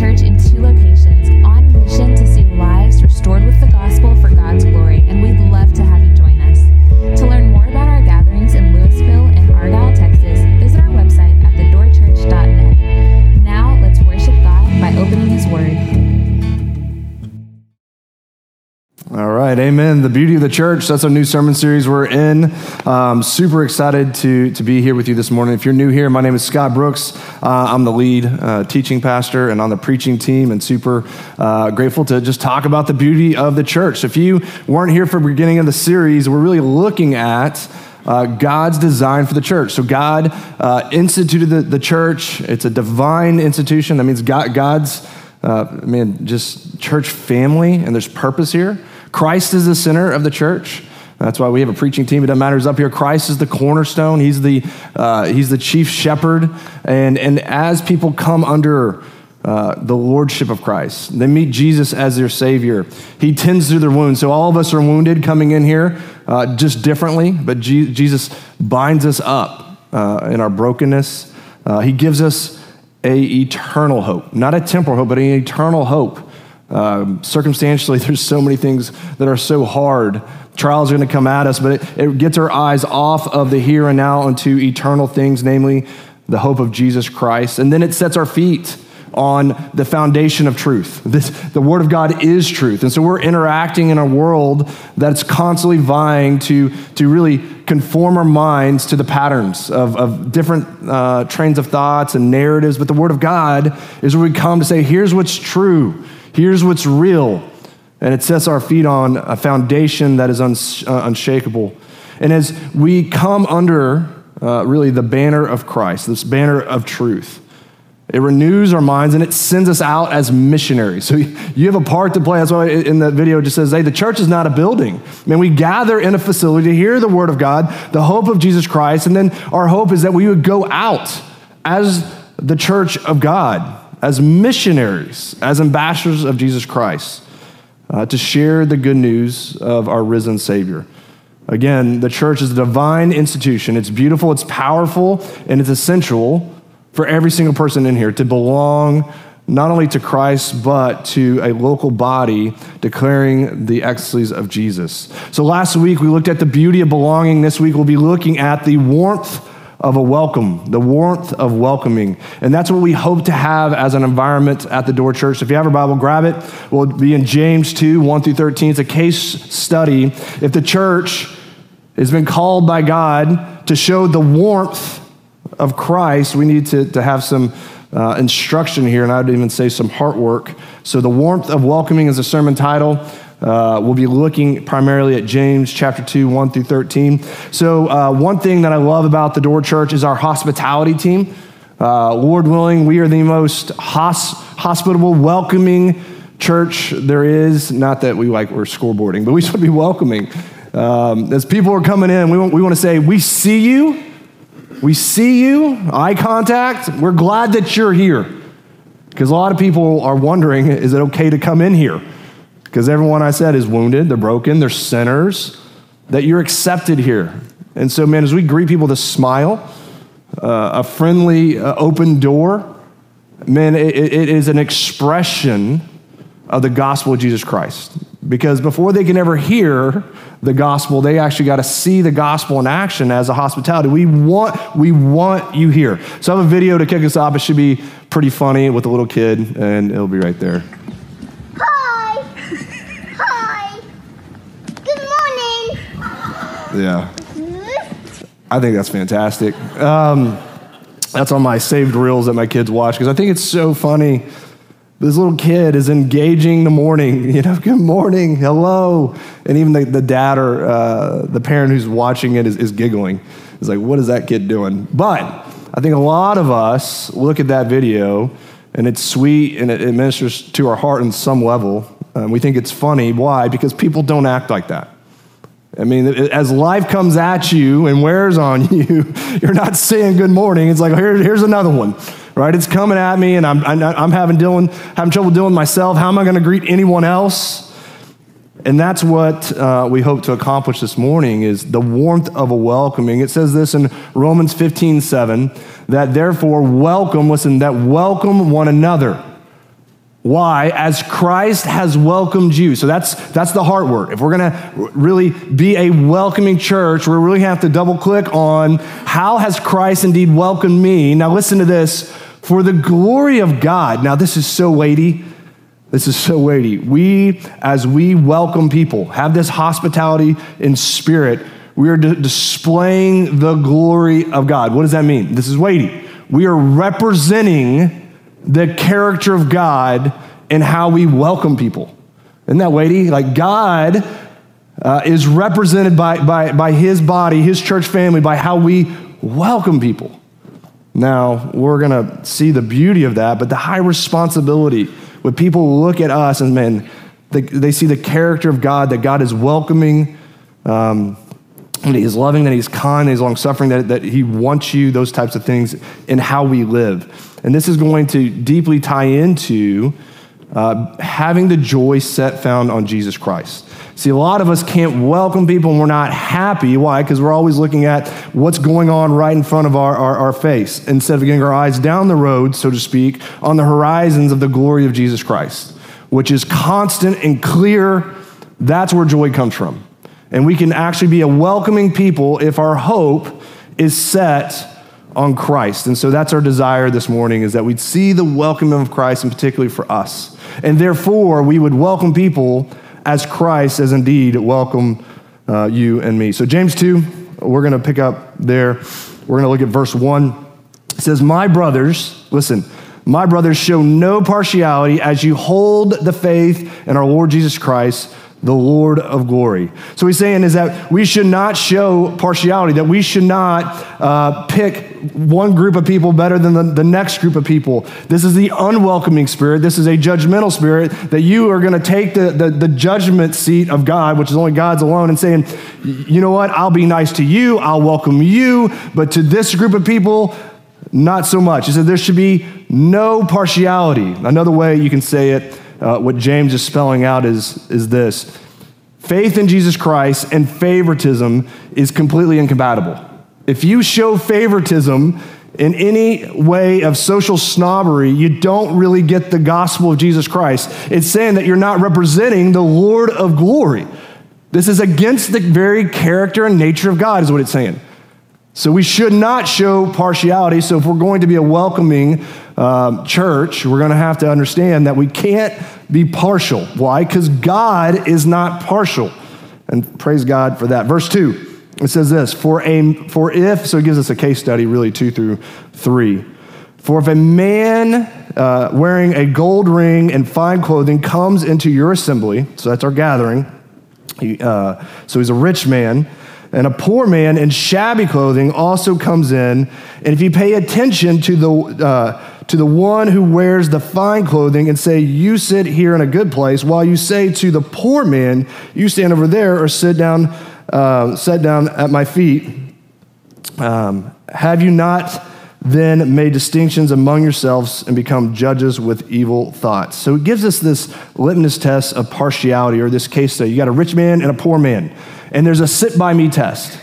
Church in 2 locations, on mission to see lives restored with the gospel for God's glory, and we'd love to have you join us. To learn more about our gatherings in Louisville and Argyle, Texas, visit our website at thedoorchurch.net. Now let's worship God by opening His Word. All right, amen. The beauty of the church, that's our new sermon series we're in. Super excited to be here with you this morning. If you're new here, my name is Scott Brooks. I'm the lead teaching pastor and on the preaching team, and super grateful to just talk about the beauty of the church. If you weren't here from the beginning of the series, we're really looking at God's design for the church. So God instituted the church. It's a divine institution. That means God's church family, and there's purpose here. Christ is the center of the church. That's why we have a preaching team. It doesn't matter who's up here. Christ is the cornerstone. He's the chief shepherd. And as people come under the lordship of Christ, they meet Jesus as their Savior. He tends to their wounds. So all of us are wounded coming in here, just differently. But Jesus binds us up in our brokenness. He gives us an eternal hope, not a temporal hope, but an eternal hope. Circumstantially, there's so many things that are so hard. Trials are going to come at us, but it gets our eyes off of the here and now onto eternal things, namely the hope of Jesus Christ. And then it sets our feet on the foundation of truth. The Word of God is truth. And so we're interacting in a world that's constantly vying to really conform our minds to the patterns of different trains of thoughts and narratives. But the Word of God is where we come to say, here's what's true. Here's what's real, and it sets our feet on a foundation that is unshakable. And as we come under really the banner of Christ, this banner of truth, it renews our minds and it sends us out as missionaries. So you have a part to play. That's why in the video it just says, hey, the church is not a building. I mean, we gather in a facility to hear the Word of God, the hope of Jesus Christ, and then our hope is that we would go out as the church of God, as missionaries, as ambassadors of Jesus Christ, to share the good news of our risen Savior. Again, the church is a divine institution. It's beautiful, it's powerful, and it's essential for every single person in here to belong not only to Christ, but to a local body declaring the excellencies of Jesus. So last week, we looked at the beauty of belonging. This week, we'll be looking at the warmth of a welcome, the warmth of welcoming. And that's what we hope to have as an environment at the Door Church. If you have a Bible, grab it. We'll be in James 2, 1 through 13. It's a case study. If the church has been called by God to show the warmth of Christ, we need to have some instruction here, and I would even say some heart work. So the warmth of welcoming is a sermon title. We'll be looking primarily at James chapter 2, 1 through 13. So one thing that I love about the Door Church is our hospitality team. Lord willing, we are the most hospitable, welcoming church there is. Not that we're scoreboarding, but we should be welcoming. As people are coming in, we want to say, we see you, eye contact. We're glad that you're here. Because a lot of people are wondering, is it okay to come in here? Because everyone I said is wounded, they're broken, they're sinners, that you're accepted here. And so, man, as we greet people with a smile, a friendly, open door, man, it is an expression of the gospel of Jesus Christ. Because before they can ever hear the gospel, they actually got to see the gospel in action as a hospitality. We want you here. So I have a video to kick us off. It should be pretty funny with a little kid, and it'll be right there. Yeah, I think that's fantastic. That's on my saved reels that my kids watch because I think it's so funny. This little kid is engaging the morning, good morning, hello. And even the dad or the parent who's watching it is giggling. It's like, what is that kid doing? But I think a lot of us look at that video and it's sweet and it ministers to our heart on some level. We think it's funny. Why? Because people don't act like that. I mean, as life comes at you and wears on you, you're not saying good morning. It's like, here's another one, right? It's coming at me, and I'm having trouble dealing with myself. How am I going to greet anyone else? And that's what we hope to accomplish this morning is the warmth of a welcoming. It says this in Romans 15:7, that therefore welcome one another Why? As Christ has welcomed you. So that's the hard word. If we're going to really be a welcoming church, we really have to double click on how has Christ indeed welcomed me? Now listen to this. For the glory of God. Now this is so weighty. This is so weighty. We, as we welcome people, have this hospitality in spirit, we are displaying the glory of God. What does that mean? This is weighty. We are representing the character of God and how we welcome people. Isn't that weighty? Like God is represented by his body, his church family, by how we welcome people. Now, we're gonna see the beauty of that, but the high responsibility when people look at us and man, they see the character of God, that God is welcoming, that he's loving, that he's kind, that he's long-suffering, that he wants you, those types of things, and how we live. And this is going to deeply tie into having the joy set found on Jesus Christ. See, a lot of us can't welcome people and we're not happy. Why? Because we're always looking at what's going on right in front of our face instead of getting our eyes down the road, so to speak, on the horizons of the glory of Jesus Christ, which is constant and clear. That's where joy comes from. And we can actually be a welcoming people if our hope is set on Christ. And so that's our desire this morning, is that we'd see the welcoming of Christ, and particularly for us. And therefore, we would welcome people as Christ has indeed welcomed you and me. So James 2, we're going to pick up there. We're going to look at verse 1. It says, my brothers, show no partiality as you hold the faith in our Lord Jesus Christ, the Lord of glory. So he's saying is that we should not show partiality, that we should not pick one group of people better than the next group of people. This is the unwelcoming spirit. This is a judgmental spirit that you are going to take the judgment seat of God, which is only God's alone, and saying, you know what, I'll be nice to you, I'll welcome you, but to this group of people, not so much. He said there should be no partiality. Another way you can say it, what James is spelling out is this. Faith in Jesus Christ and favoritism is completely incompatible. If you show favoritism in any way of social snobbery, you don't really get the gospel of Jesus Christ. It's saying that you're not representing the Lord of glory. This is against the very character and nature of God, is what it's saying. So we should not show partiality. So if we're going to be a welcoming church, we're going to have to understand that we can't be partial. Why? Because God is not partial. And praise God for that. Verse 2, it says this, so it gives us a case study, really 2 through 3. For if a man wearing a gold ring and fine clothing comes into your assembly, so that's our gathering, so he's a rich man, and a poor man in shabby clothing also comes in. And if you pay attention to the one who wears the fine clothing and say, you sit here in a good place, while you say to the poor man, you stand over there or sit down at my feet, have you not then made distinctions among yourselves and become judges with evil thoughts? So it gives us this litmus test of partiality, or this case study. You got a rich man and a poor man. And there's a sit by me test.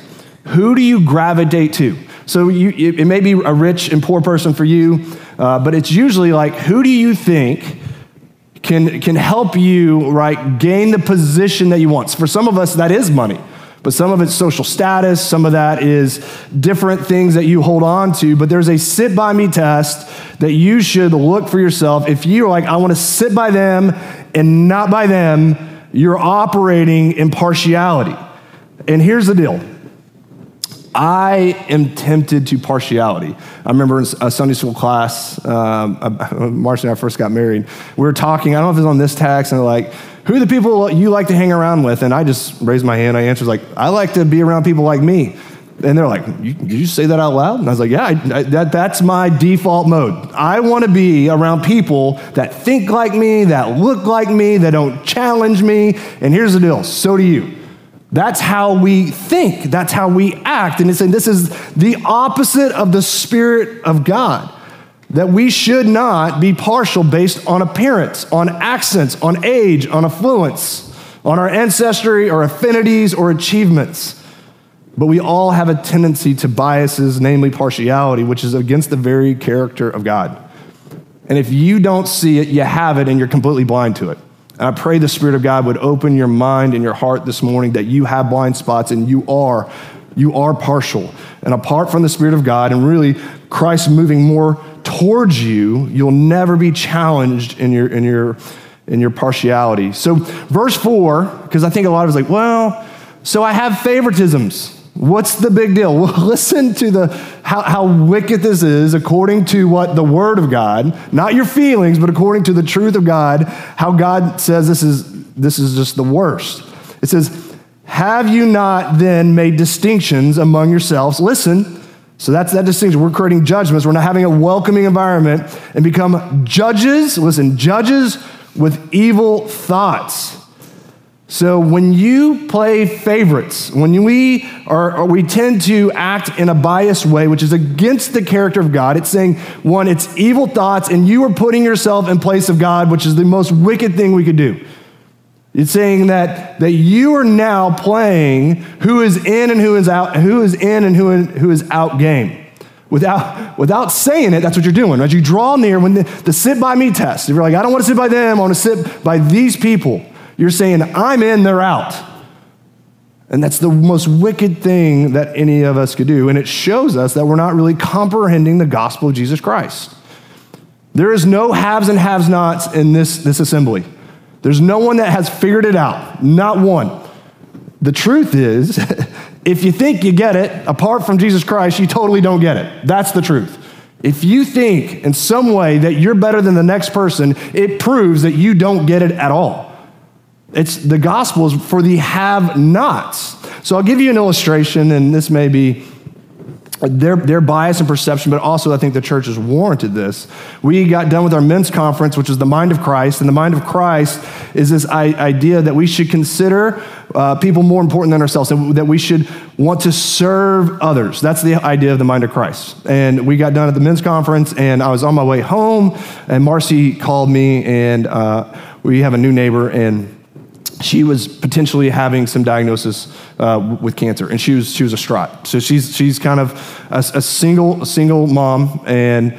Who do you gravitate to? So it may be a rich and poor person for you, but it's usually like, who do you think can help you, right, gain the position that you want? For some of us, that is money, but some of it's social status, some of that is different things that you hold on to, but there's a sit by me test that you should look for yourself. If you're like, I want to sit by them and not by them, you're operating in partiality. And here's the deal. I am tempted to partiality. I remember in a Sunday school class, Marcy and I first got married. We were talking, I don't know if it was on this text, and they're like, who are the people you like to hang around with? And I just raised my hand. I answered like, I like to be around people like me. And they're like, did you say that out loud? And I was like, yeah, that's my default mode. I want to be around people that think like me, that look like me, that don't challenge me. And here's the deal, so do you. That's how we think. That's how we act. And it's saying this is the opposite of the Spirit of God, that we should not be partial based on appearance, on accents, on age, on affluence, on our ancestry or affinities or achievements. But we all have a tendency to biases, namely partiality, which is against the very character of God. And if you don't see it, you have it and you're completely blind to it. And I pray the Spirit of God would open your mind and your heart this morning that you have blind spots and you are partial. And apart from the Spirit of God and really Christ moving more towards you, you'll never be challenged in your partiality. So verse 4, because I think a lot of us are like, well, so I have favoritisms. What's the big deal? Well, listen to how wicked this is according to what the Word of God, not your feelings, but according to the truth of God, how God says this is just the worst. It says, have you not then made distinctions among yourselves? Listen, so that's that distinction. We're creating judgments. We're not having a welcoming environment and become judges. Listen, judges with evil thoughts. So when you play favorites, when we tend to act in a biased way, which is against the character of God, it's saying, one, it's evil thoughts, and you are putting yourself in place of God, which is the most wicked thing we could do. It's saying that you are now playing who is in and who is out, who is in and who is out game. Without saying it, that's what you're doing. Right? You draw near when the sit by me test. If you're like, I don't want to sit by them, I want to sit by these people. You're saying, I'm in, they're out. And that's the most wicked thing that any of us could do. And it shows us that we're not really comprehending the gospel of Jesus Christ. There is no haves and have-nots in this assembly. There's no one that has figured it out, not one. The truth is, if you think you get it, apart from Jesus Christ, you totally don't get it. That's the truth. If you think in some way that you're better than the next person, it proves that you don't get it at all. It's the gospel is for the have-nots. So I'll give you an illustration, and this may be their bias and perception, but also I think the church has warranted this. We got done with our men's conference, which is the mind of Christ, and the mind of Christ is this idea that we should consider people more important than ourselves, and that we should want to serve others. That's the idea of the mind of Christ. And we got done at the men's conference, and I was on my way home, and Marcy called me, and we have a new neighbor, and she was potentially having some diagnosis with cancer, and she was distraught. So she's kind of a single mom, and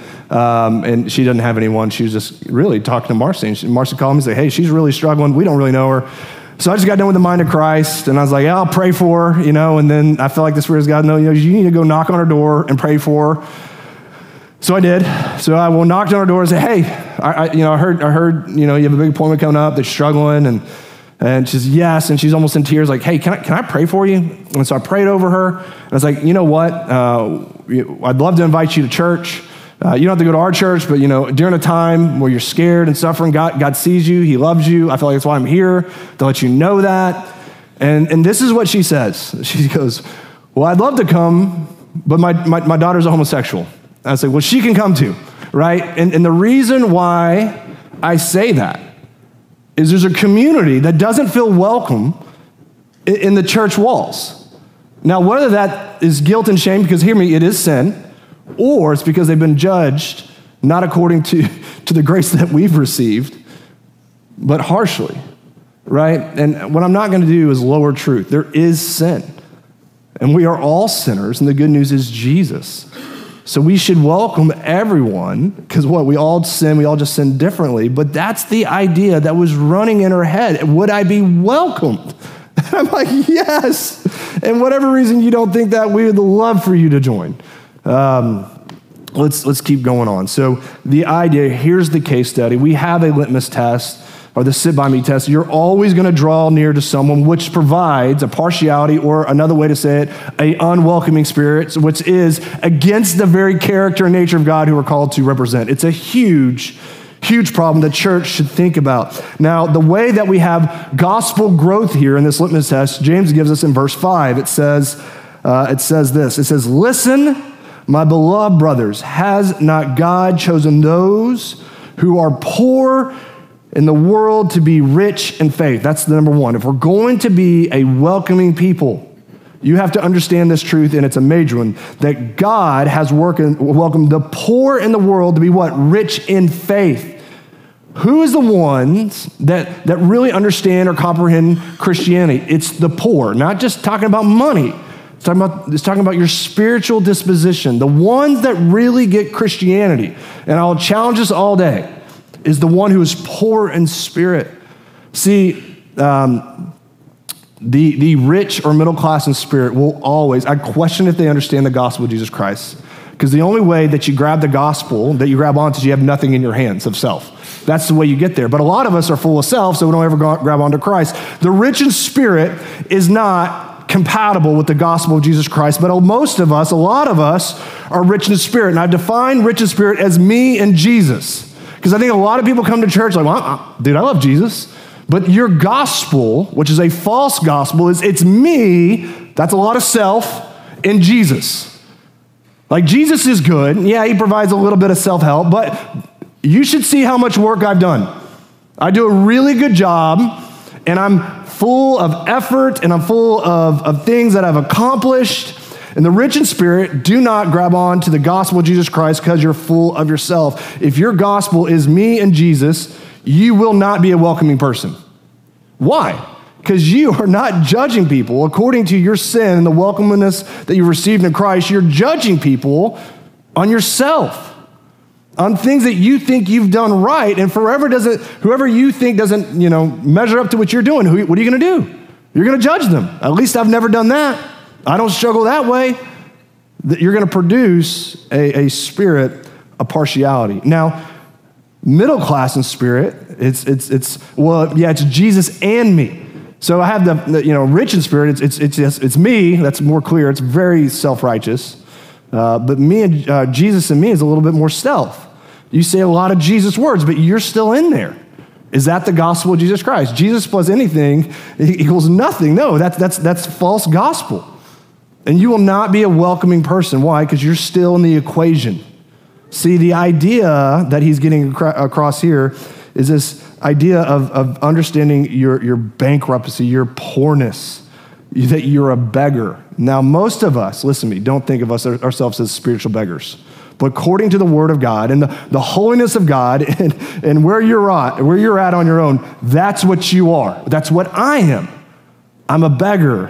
she doesn't have anyone. She was just really talking to Marcy, and Marcy called me and said, hey, she's really struggling. We don't really know her. So I just got done with the mind of Christ, and I was like, yeah, I'll pray for her, and then I felt like the Spirit of God, no, you need to go knock on her door and pray for her. So I did. So I knocked on her door and said, hey, I heard you have a big appointment coming up. They're struggling, and she's yes, and she's almost in tears, like, hey, can I pray for you? And so I prayed over her, and I was like, you know what? I'd love to invite you to church. You don't have to go to our church, but during a time where you're scared and suffering, God sees you, He loves you. I feel like that's why I'm here, to let you know that. And this is what she says. She goes, well, I'd love to come, but my daughter's a homosexual. And I said, well, she can come too, right? And the reason why I say that is there's a community that doesn't feel welcome in the church walls. Now, whether that is guilt and shame, because hear me, it is sin, or it's because they've been judged, not according to the grace that we've received, but harshly, right? And what I'm not gonna do is lower truth. There is sin, and we are all sinners, and the good news is Jesus. So we should welcome everyone, because we all sin, we all just sin differently, but that's the idea that was running in her head. Would I be welcomed? And I'm like, yes. And whatever reason you don't think that, we would love for you to join. Let's keep going on. So the idea, here's the case study. We have a litmus test, or the sit by me test. You're always gonna draw near to someone, which provides a partiality, or another way to say it, a unwelcoming spirit, which is against the very character and nature of God who we're called to represent. It's a huge, huge problem the church should think about. Now, the way that we have gospel growth here in this litmus test, James gives us in verse 5, it says, listen, my beloved brothers, has not God chosen those who are poor in the world to be rich in faith? That's the number one. If we're going to be a welcoming people, you have to understand this truth, and it's a major one, that God has welcomed the poor in the world to be what? Rich in faith. Who is the ones that really understand or comprehend Christianity? It's the poor, not just talking about money, It's talking about your spiritual disposition. The ones that really get Christianity, and I'll challenge us all day, is the one who is poor in spirit. See, the rich or middle class in spirit will always, I question if they understand the gospel of Jesus Christ. Because the only way that you grab the gospel, that you grab onto, is you have nothing in your hands of self. That's the way you get there. But a lot of us are full of self, so we don't ever grab onto Christ. The rich in spirit is not compatible with the gospel of Jesus Christ, but most of us, a lot of us, are rich in spirit. And I define rich in spirit as me and Jesus. Because I think a lot of people come to church like, well, dude, I love Jesus. But your gospel, which is a false gospel, is it's me, that's a lot of self, and Jesus. Like, Jesus is good. Yeah, he provides a little bit of self-help, but you should see how much work I've done. I do a really good job, and I'm full of effort, and I'm full of things that I've accomplished. And the rich in spirit do not grab on to the gospel of Jesus Christ because you're full of yourself. If your gospel is me and Jesus, you will not be a welcoming person. Why? Because you are not judging people according to your sin and the welcomeness that you received in Christ. You're judging people on yourself, on things that you think you've done right, and whoever you think doesn't, measure up to what you're doing, what are you going to do? You're going to judge them. At least I've never done that. I don't struggle that way. You're going to produce a spirit of partiality. Now, middle class in spirit, it's Jesus and me. So I have the rich in spirit, it's me, that's more clear, it's very self-righteous. But me and Jesus and me is a little bit more self. You say a lot of Jesus words, but you're still in there. Is that the gospel of Jesus Christ? Jesus plus anything equals nothing. No, that's false gospel. And you will not be a welcoming person. Why? Because you're still in the equation. See, the idea that he's getting across here is this idea of understanding your bankruptcy, your poorness, that you're a beggar. Now, most of us, listen to me, don't think of ourselves as spiritual beggars. But according to the word of God and the holiness of God and where you're at on your own, that's what you are. That's what I am. I'm a beggar.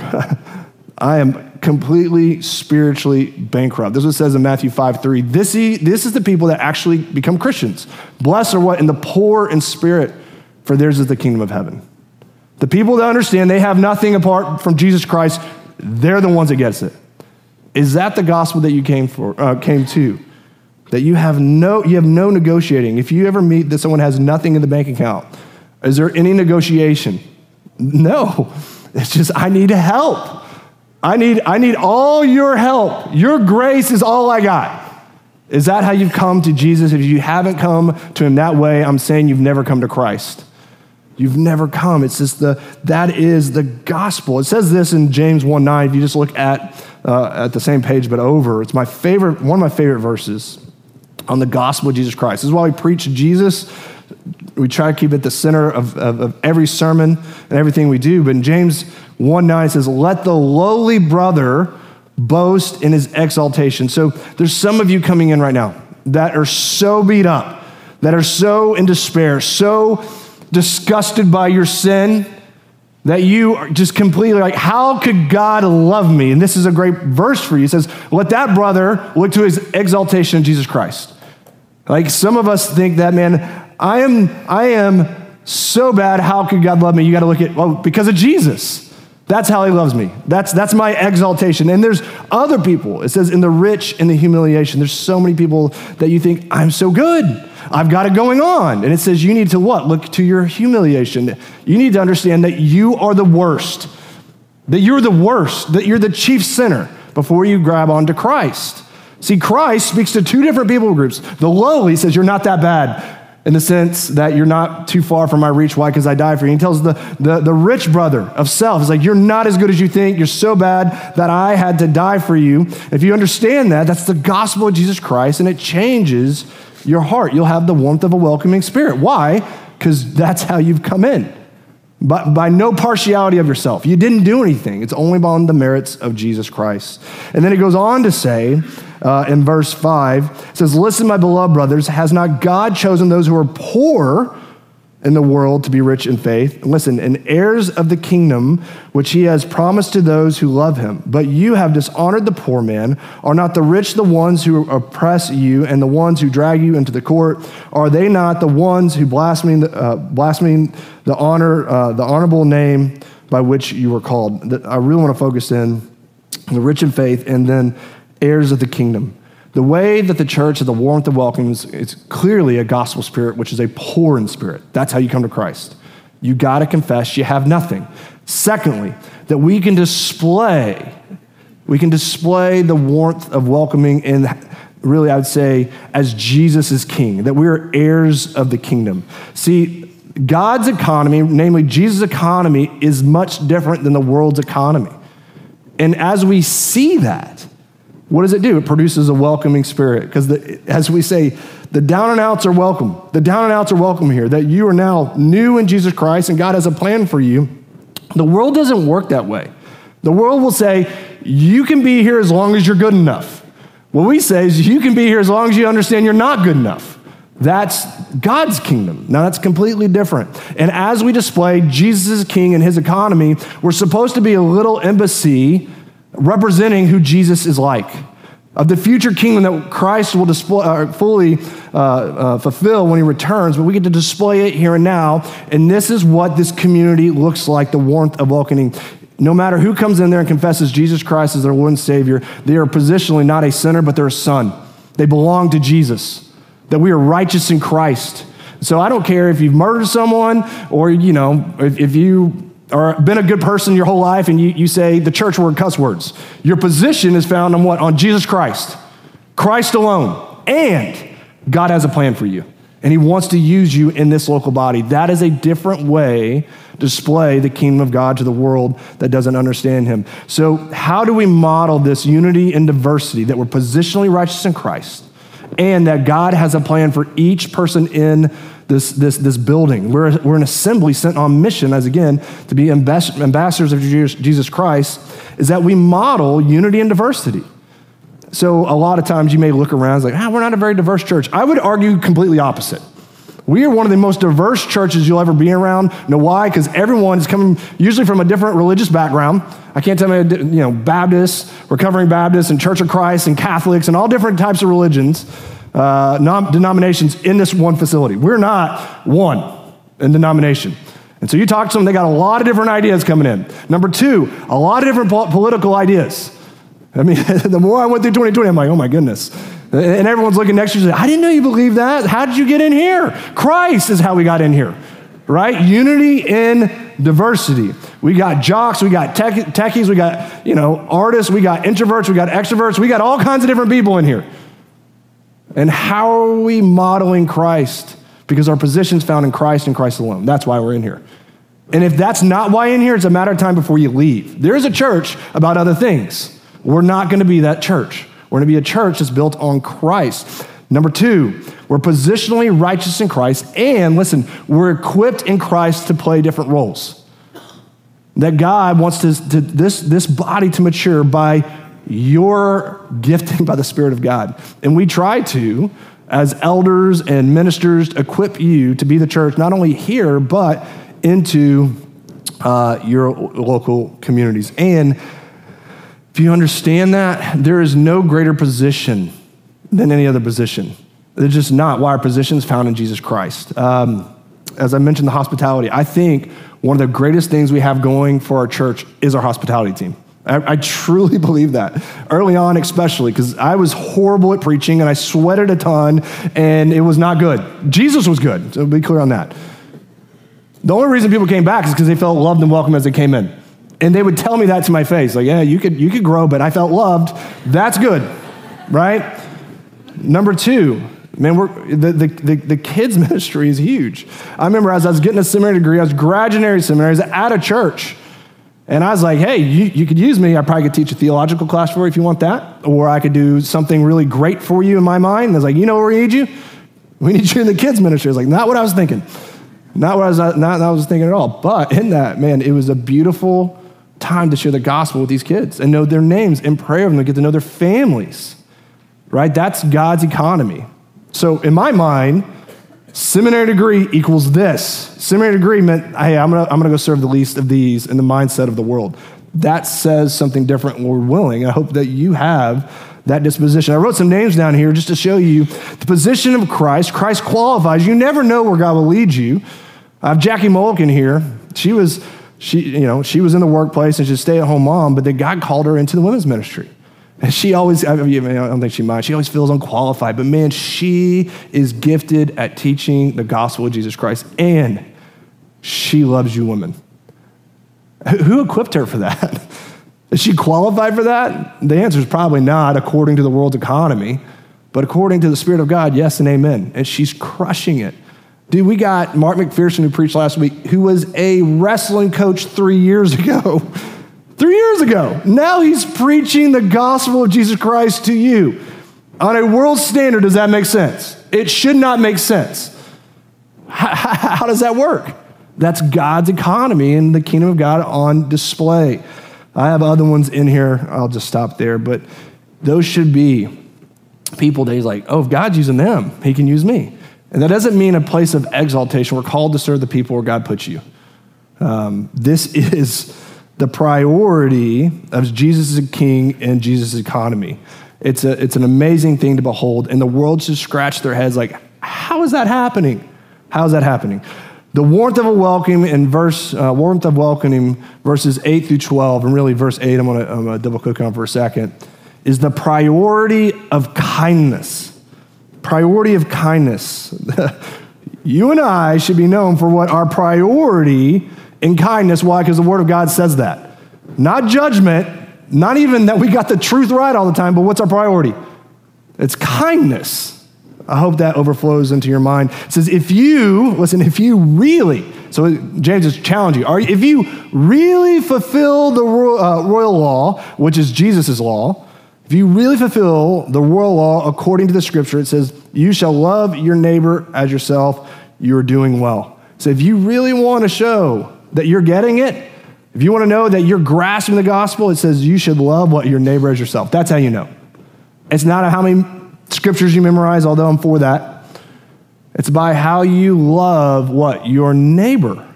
I am completely spiritually bankrupt. This is what it says in Matthew 5:3. This is the people that actually become Christians. Blessed are what? And the poor in spirit, for theirs is the kingdom of heaven. The people that understand they have nothing apart from Jesus Christ, they're the ones that gets it. Is that the gospel that you came to? That you have no negotiating. If you ever meet that someone has nothing in the bank account, is there any negotiation? No. It's just, I need help. I need all your help. Your grace is all I got. Is that how you've come to Jesus? If you haven't come to him that way, I'm saying you've never come to Christ. You've never come. It's just that is the gospel. It says this in James 1:9. If you just look at the same page but over, it's one of my favorite verses on the gospel of Jesus Christ. This is why we preach Jesus. We try to keep it the center of every sermon and everything we do. But in James 1:9, it says, let the lowly brother boast in his exaltation. So there's some of you coming in right now that are so beat up, that are so in despair, so disgusted by your sin, that you are just completely like, how could God love me? And this is a great verse for you. It says, let that brother look to his exaltation in Jesus Christ. Like, some of us think that, man, I am so bad, how could God love me? You got to look at, well, because of Jesus. That's how he loves me. That's my exaltation. And there's other people. It says in the rich and the humiliation. There's so many people that you think, I'm so good. I've got it going on. And it says you need to what? Look to your humiliation. You need to understand that you are the worst. That you're the worst. That you're the chief sinner before you grab onto Christ. See, Christ speaks to two different people groups. The lowly says you're not that bad, in the sense that you're not too far from my reach. Why? Because I died for you. He tells the rich brother of self, he's like, you're not as good as you think. You're so bad that I had to die for you. If you understand that, that's the gospel of Jesus Christ, and it changes your heart. You'll have the warmth of a welcoming spirit. Why? Because that's how you've come in. But by no partiality of yourself. You didn't do anything. It's only on the merits of Jesus Christ. And then it goes on to say, in verse 5, it says, listen, my beloved brothers, has not God chosen those who are poor in the world to be rich in faith. Listen, and heirs of the kingdom, which he has promised to those who love him. But you have dishonored the poor man. Are not the rich the ones who oppress you and the ones who drag you into the court? Are they not the ones who blaspheme the honorable name by which you were called? I really want to focus in on the rich in faith and then heirs of the kingdom. The way that the church, the warmth of welcomes, it's clearly a gospel spirit, which is a poor in spirit. That's how you come to Christ. You got to confess you have nothing. Secondly, that we can display the warmth of welcoming in, really I would say, as Jesus is king, that we are heirs of the kingdom. See, God's economy, namely Jesus' economy, is much different than the world's economy. And as we see that, what does it do? It produces a welcoming spirit. Because as we say, the down and outs are welcome. The down and outs are welcome here, that you are now new in Jesus Christ and God has a plan for you. The world doesn't work that way. The world will say, you can be here as long as you're good enough. What we say is, you can be here as long as you understand you're not good enough. That's God's kingdom. Now, that's completely different. And as we display Jesus is king and his economy, we're supposed to be a little embassy representing who Jesus is like, of the future kingdom that Christ will fully fulfill when he returns, but we get to display it here and now, and this is what this community looks like, the warmth of welcoming. No matter who comes in there and confesses Jesus Christ as their Lord and Savior, they are positionally not a sinner, but they're a son. They belong to Jesus, that we are righteous in Christ. So I don't care if you've murdered someone or, you know, if you or been a good person your whole life and you say the church word cuss words. Your position is found on what? On Jesus Christ. Christ alone. And God has a plan for you. And he wants to use you in this local body. That is a different way to display the kingdom of God to the world that doesn't understand him. So how do we model this unity and diversity, that we're positionally righteous in Christ and that God has a plan for each person in this building? We're an assembly sent on mission, as again, to be ambassadors of Jesus Christ, is that we model unity and diversity. So a lot of times you may look around, it's like, we're not a very diverse church. I would argue completely opposite. We are one of the most diverse churches you'll ever be around. You know why? Because everyone is coming usually from a different religious background. I can't tell you, Baptists, Recovering Baptists, and Church of Christ, and Catholics, and all different types of religions. Denominations in this one facility. We're not one in denomination. And so you talk to them, they got a lot of different ideas coming in. Number two, a lot of different political ideas. I mean, the more I went through 2020, I'm like, oh my goodness. And everyone's looking next to you and saying, I didn't know you believed that. How did you get in here? Christ is how we got in here, right? Unity in diversity. We got jocks, we got techies, we got, artists, we got introverts, we got extroverts, we got all kinds of different people in here. And how are we modeling Christ? Because our position's found in Christ and Christ alone. That's why we're in here. And if that's not why in here, it's a matter of time before you leave. There is a church about other things. We're not going to be that church. We're going to be a church that's built on Christ. Number two, we're positionally righteous in Christ. And listen, we're equipped in Christ to play different roles. That God wants this body to mature by your gifting by the Spirit of God. And we try to, as elders and ministers, equip you to be the church, not only here, but into your local communities. And if you understand that, there is no greater position than any other position. There's just not. Why? Our position is found in Jesus Christ. As I mentioned, the hospitality. I think one of the greatest things we have going for our church is our hospitality team. I truly believe that, early on especially, because I was horrible at preaching and I sweated a ton and it was not good. Jesus was good, so be clear on that. The only reason people came back is because they felt loved and welcome as they came in. And they would tell me that to my face, like, yeah, you could grow, but I felt loved. That's good, right? Number two, man, the kids ministry is huge. I remember as I was getting a seminary degree, I was graduating seminary, I was at a church. And I was like, hey, you could use me. I probably could teach a theological class for you if you want that. Or I could do something really great for you in my mind. And I was like, you know where we need you? We need you in the kids' ministry. I was like, not what I was thinking. Not what I was thinking at all. But in that, man, it was a beautiful time to share the gospel with these kids and know their names and pray over them and get to know their families, right? That's God's economy. So in my mind, Seminary degree equals this. Seminary degree meant, hey, I'm gonna go serve the least of these in the mindset of the world. That says something different, Lord willing. I hope that you have that disposition. I wrote some names down here just to show you the position of Christ. Christ qualifies. You never know where God will lead you. I have Jackie Mulligan here. She was in the workplace and she's a stay-at-home mom, but then God called her into the women's ministry. And she always, I don't think she minds, she always feels unqualified, but man, she is gifted at teaching the gospel of Jesus Christ, and she loves you women. Who equipped her for that? Is she qualified for that? The answer is probably not, according to the world's economy, but according to the Spirit of God, yes and amen. And she's crushing it. Dude, we got Mark McPherson, who preached last week, who was a wrestling coach 3 years ago. 3 years ago. Now he's preaching the gospel of Jesus Christ to you. On a world standard, does that make sense? It should not make sense. How does that work? That's God's economy and the kingdom of God on display. I have other ones in here. I'll just stop there. But those should be people that he's like, oh, if God's using them, he can use me. And that doesn't mean a place of exaltation. We're called to serve the people where God puts you. This is the priority of Jesus as a king and Jesus' economy. It's an amazing thing to behold. And the world should scratch their heads like, how is that happening? How is that happening? The warmth of a welcome in verses 8 through 12, and really verse 8, I'm gonna double click on for a second, is the priority of kindness. Priority of kindness. You and I should be known for what our priority in kindness. Why? Because the Word of God says that. Not judgment, not even that we got the truth right all the time, but what's our priority? It's kindness. I hope that overflows into your mind. It says, if you really, James is challenging you, if you really fulfill the royal law, which is Jesus' law, if you really fulfill the royal law according to the scripture, it says, you shall love your neighbor as yourself, you're doing well. So if you really want to show that you're getting it, if you want to know that you're grasping the gospel, it says you should love what your neighbor as yourself. That's how you know. It's not how many scriptures you memorize, although I'm for that. It's by how you love what? Your neighbor.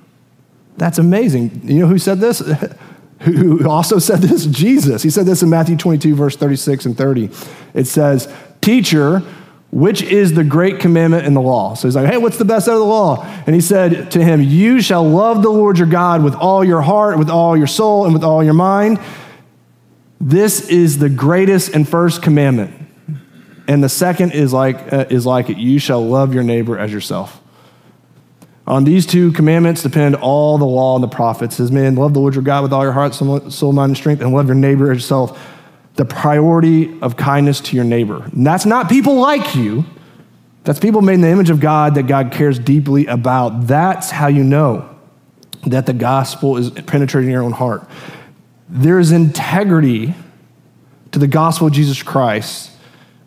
That's amazing. You know who said this? Who also said this? Jesus. He said this in Matthew 22, verse 36 and 30. It says, teacher, which is the great commandment in the law? So he's like, hey, what's the best out of the law? And he said to him, you shall love the Lord your God with all your heart, with all your soul, and with all your mind. This is the greatest and first commandment. And the second is like it. You shall love your neighbor as yourself. On these two commandments depend all the law and the prophets. It says, man, love the Lord your God with all your heart, soul, mind, and strength, and love your neighbor as yourself. The priority of kindness to your neighbor. And that's not people like you. That's people made in the image of God that God cares deeply about. That's how you know that the gospel is penetrating your own heart. There is integrity to the gospel of Jesus Christ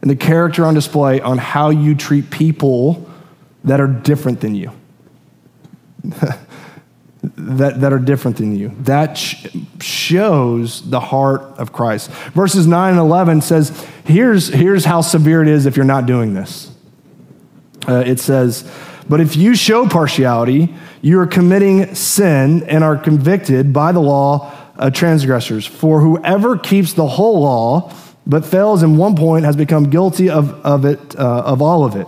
and the character on display on how you treat people that are different than you. That are different than you. That shows the heart of Christ. Verses 9 and 11 says, here's how severe it is if you're not doing this. It says, but if you show partiality, you are committing sin and are convicted by the law of transgressors. For whoever keeps the whole law but fails in one point has become guilty of all of it.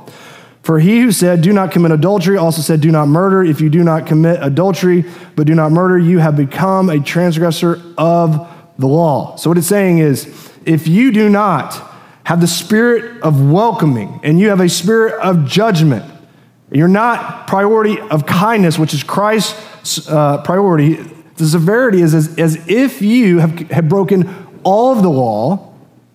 For he who said, do not commit adultery, also said, do not murder. If you do not commit adultery, but do not murder, you have become a transgressor of the law. So what it's saying is, if you do not have the spirit of welcoming and you have a spirit of judgment, you're not priority of kindness, which is Christ's priority. The severity is as if you have broken all of the law,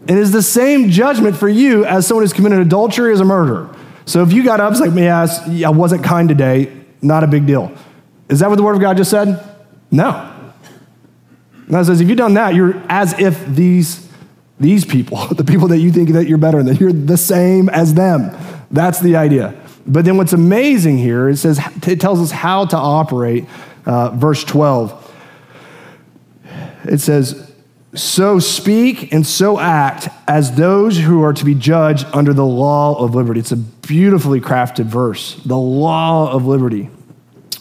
and is the same judgment for you as someone who's committed adultery as a murderer. So if you got up, it's like, man, I wasn't kind today, not a big deal. Is that what the Word of God just said? No. No, it says if you've done that, you're as if these people, the people that you think that you're better than, you're the same as them. That's the idea. But then what's amazing here, it tells us how to operate, verse 12. It says, So speak and so act as those who are to be judged under the law of liberty. It's a beautifully crafted verse, the law of liberty.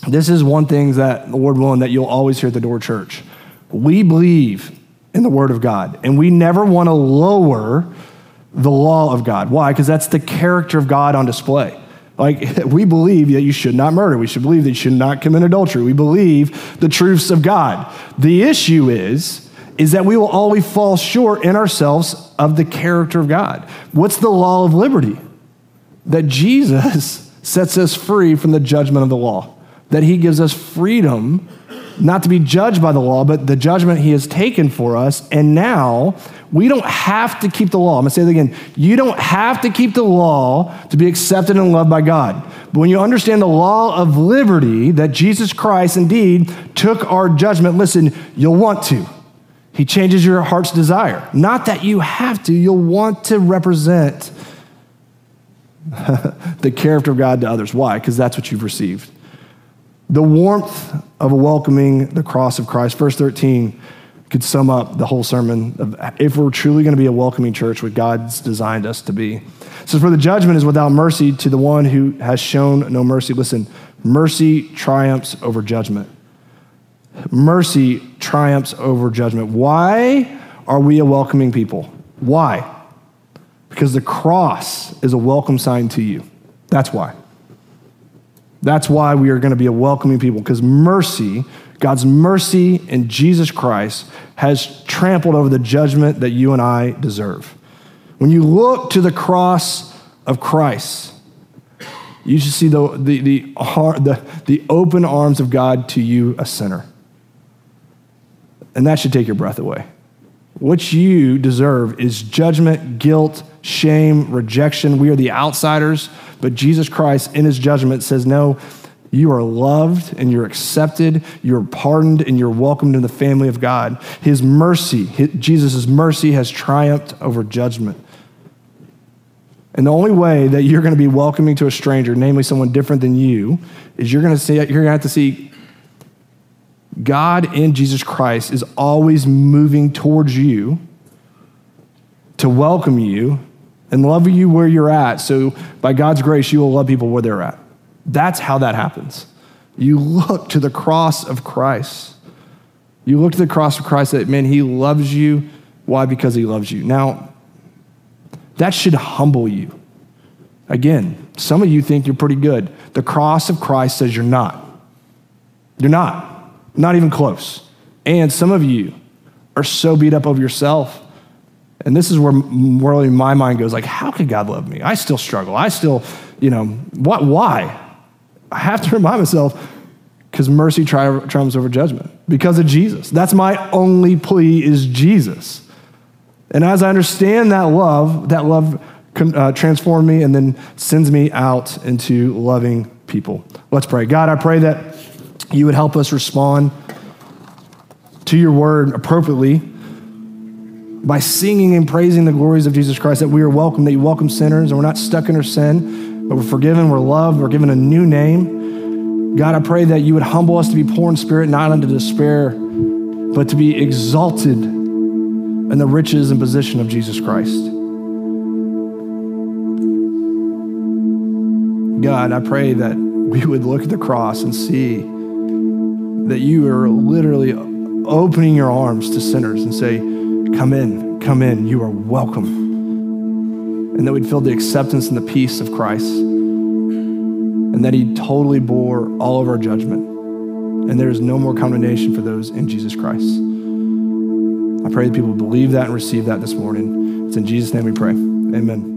This is one thing that, Lord willing, that you'll always hear at the Door Church. We believe in the Word of God, and we never want to lower the law of God. Why? Because that's the character of God on display. Like, we believe that you should not murder. We should believe that you should not commit adultery. We believe the truths of God. The issue is that we will always fall short in ourselves of the character of God. What's the law of liberty? That Jesus sets us free from the judgment of the law, that he gives us freedom not to be judged by the law, but the judgment he has taken for us. And now we don't have to keep the law. I'm gonna say that again. You don't have to keep the law to be accepted and loved by God. But when you understand the law of liberty, that Jesus Christ indeed took our judgment, listen, you'll want to. He changes your heart's desire. Not that you have to, you'll want to represent the character of God to others. Why? Because that's what you've received. The warmth of welcoming the cross of Christ. Verse 13 could sum up the whole sermon of if we're truly going to be a welcoming church, what God's designed us to be. It says, for the judgment is without mercy to the one who has shown no mercy. Listen, mercy triumphs over judgment. Mercy triumphs over judgment. Why are we a welcoming people? Why? Because the cross is a welcome sign to you. That's why. That's why we are going to be a welcoming people, because mercy, God's mercy in Jesus Christ has trampled over the judgment that you and I deserve. When you look to the cross of Christ, you should see the open arms of God to you, a sinner. And that should take your breath away. What you deserve is judgment, guilt, shame, rejection. We are the outsiders, but Jesus Christ in his judgment says, no, you are loved and you're accepted, you're pardoned and you're welcomed in the family of God. His mercy, Jesus' mercy has triumphed over judgment. And the only way that you're gonna be welcoming to a stranger, namely someone different than you, is you're gonna have to see God in Jesus Christ is always moving towards you to welcome you and love you where you're at. So by God's grace, you will love people where they're at. That's how that happens. You look to the cross of Christ. You look to the cross of Christ that, man, he loves you. Why? Because he loves you. Now, that should humble you. Again, some of you think you're pretty good. The cross of Christ says you're not. You're not. Not even close. And some of you are so beat up over yourself. And this is where really my mind goes, like, how could God love me? I still struggle. I still, why? I have to remind myself, because mercy triumphs over judgment because of Jesus. That's my only plea is Jesus. And as I understand that love transformed me and then sends me out into loving people. Let's pray. God, I pray that you would help us respond to your word appropriately, by singing and praising the glories of Jesus Christ, that we are welcome, that you welcome sinners, and we're not stuck in our sin, but we're forgiven, we're loved, we're given a new name. God, I pray that you would humble us to be poor in spirit, not unto despair, but to be exalted in the riches and position of Jesus Christ. God, I pray that we would look at the cross and see that you are literally opening your arms to sinners and say, come in, you are welcome. And that we'd feel the acceptance and the peace of Christ. And that he totally bore all of our judgment. And there is no more condemnation for those in Jesus Christ. I pray that people believe that and receive that this morning. It's in Jesus' name we pray. Amen.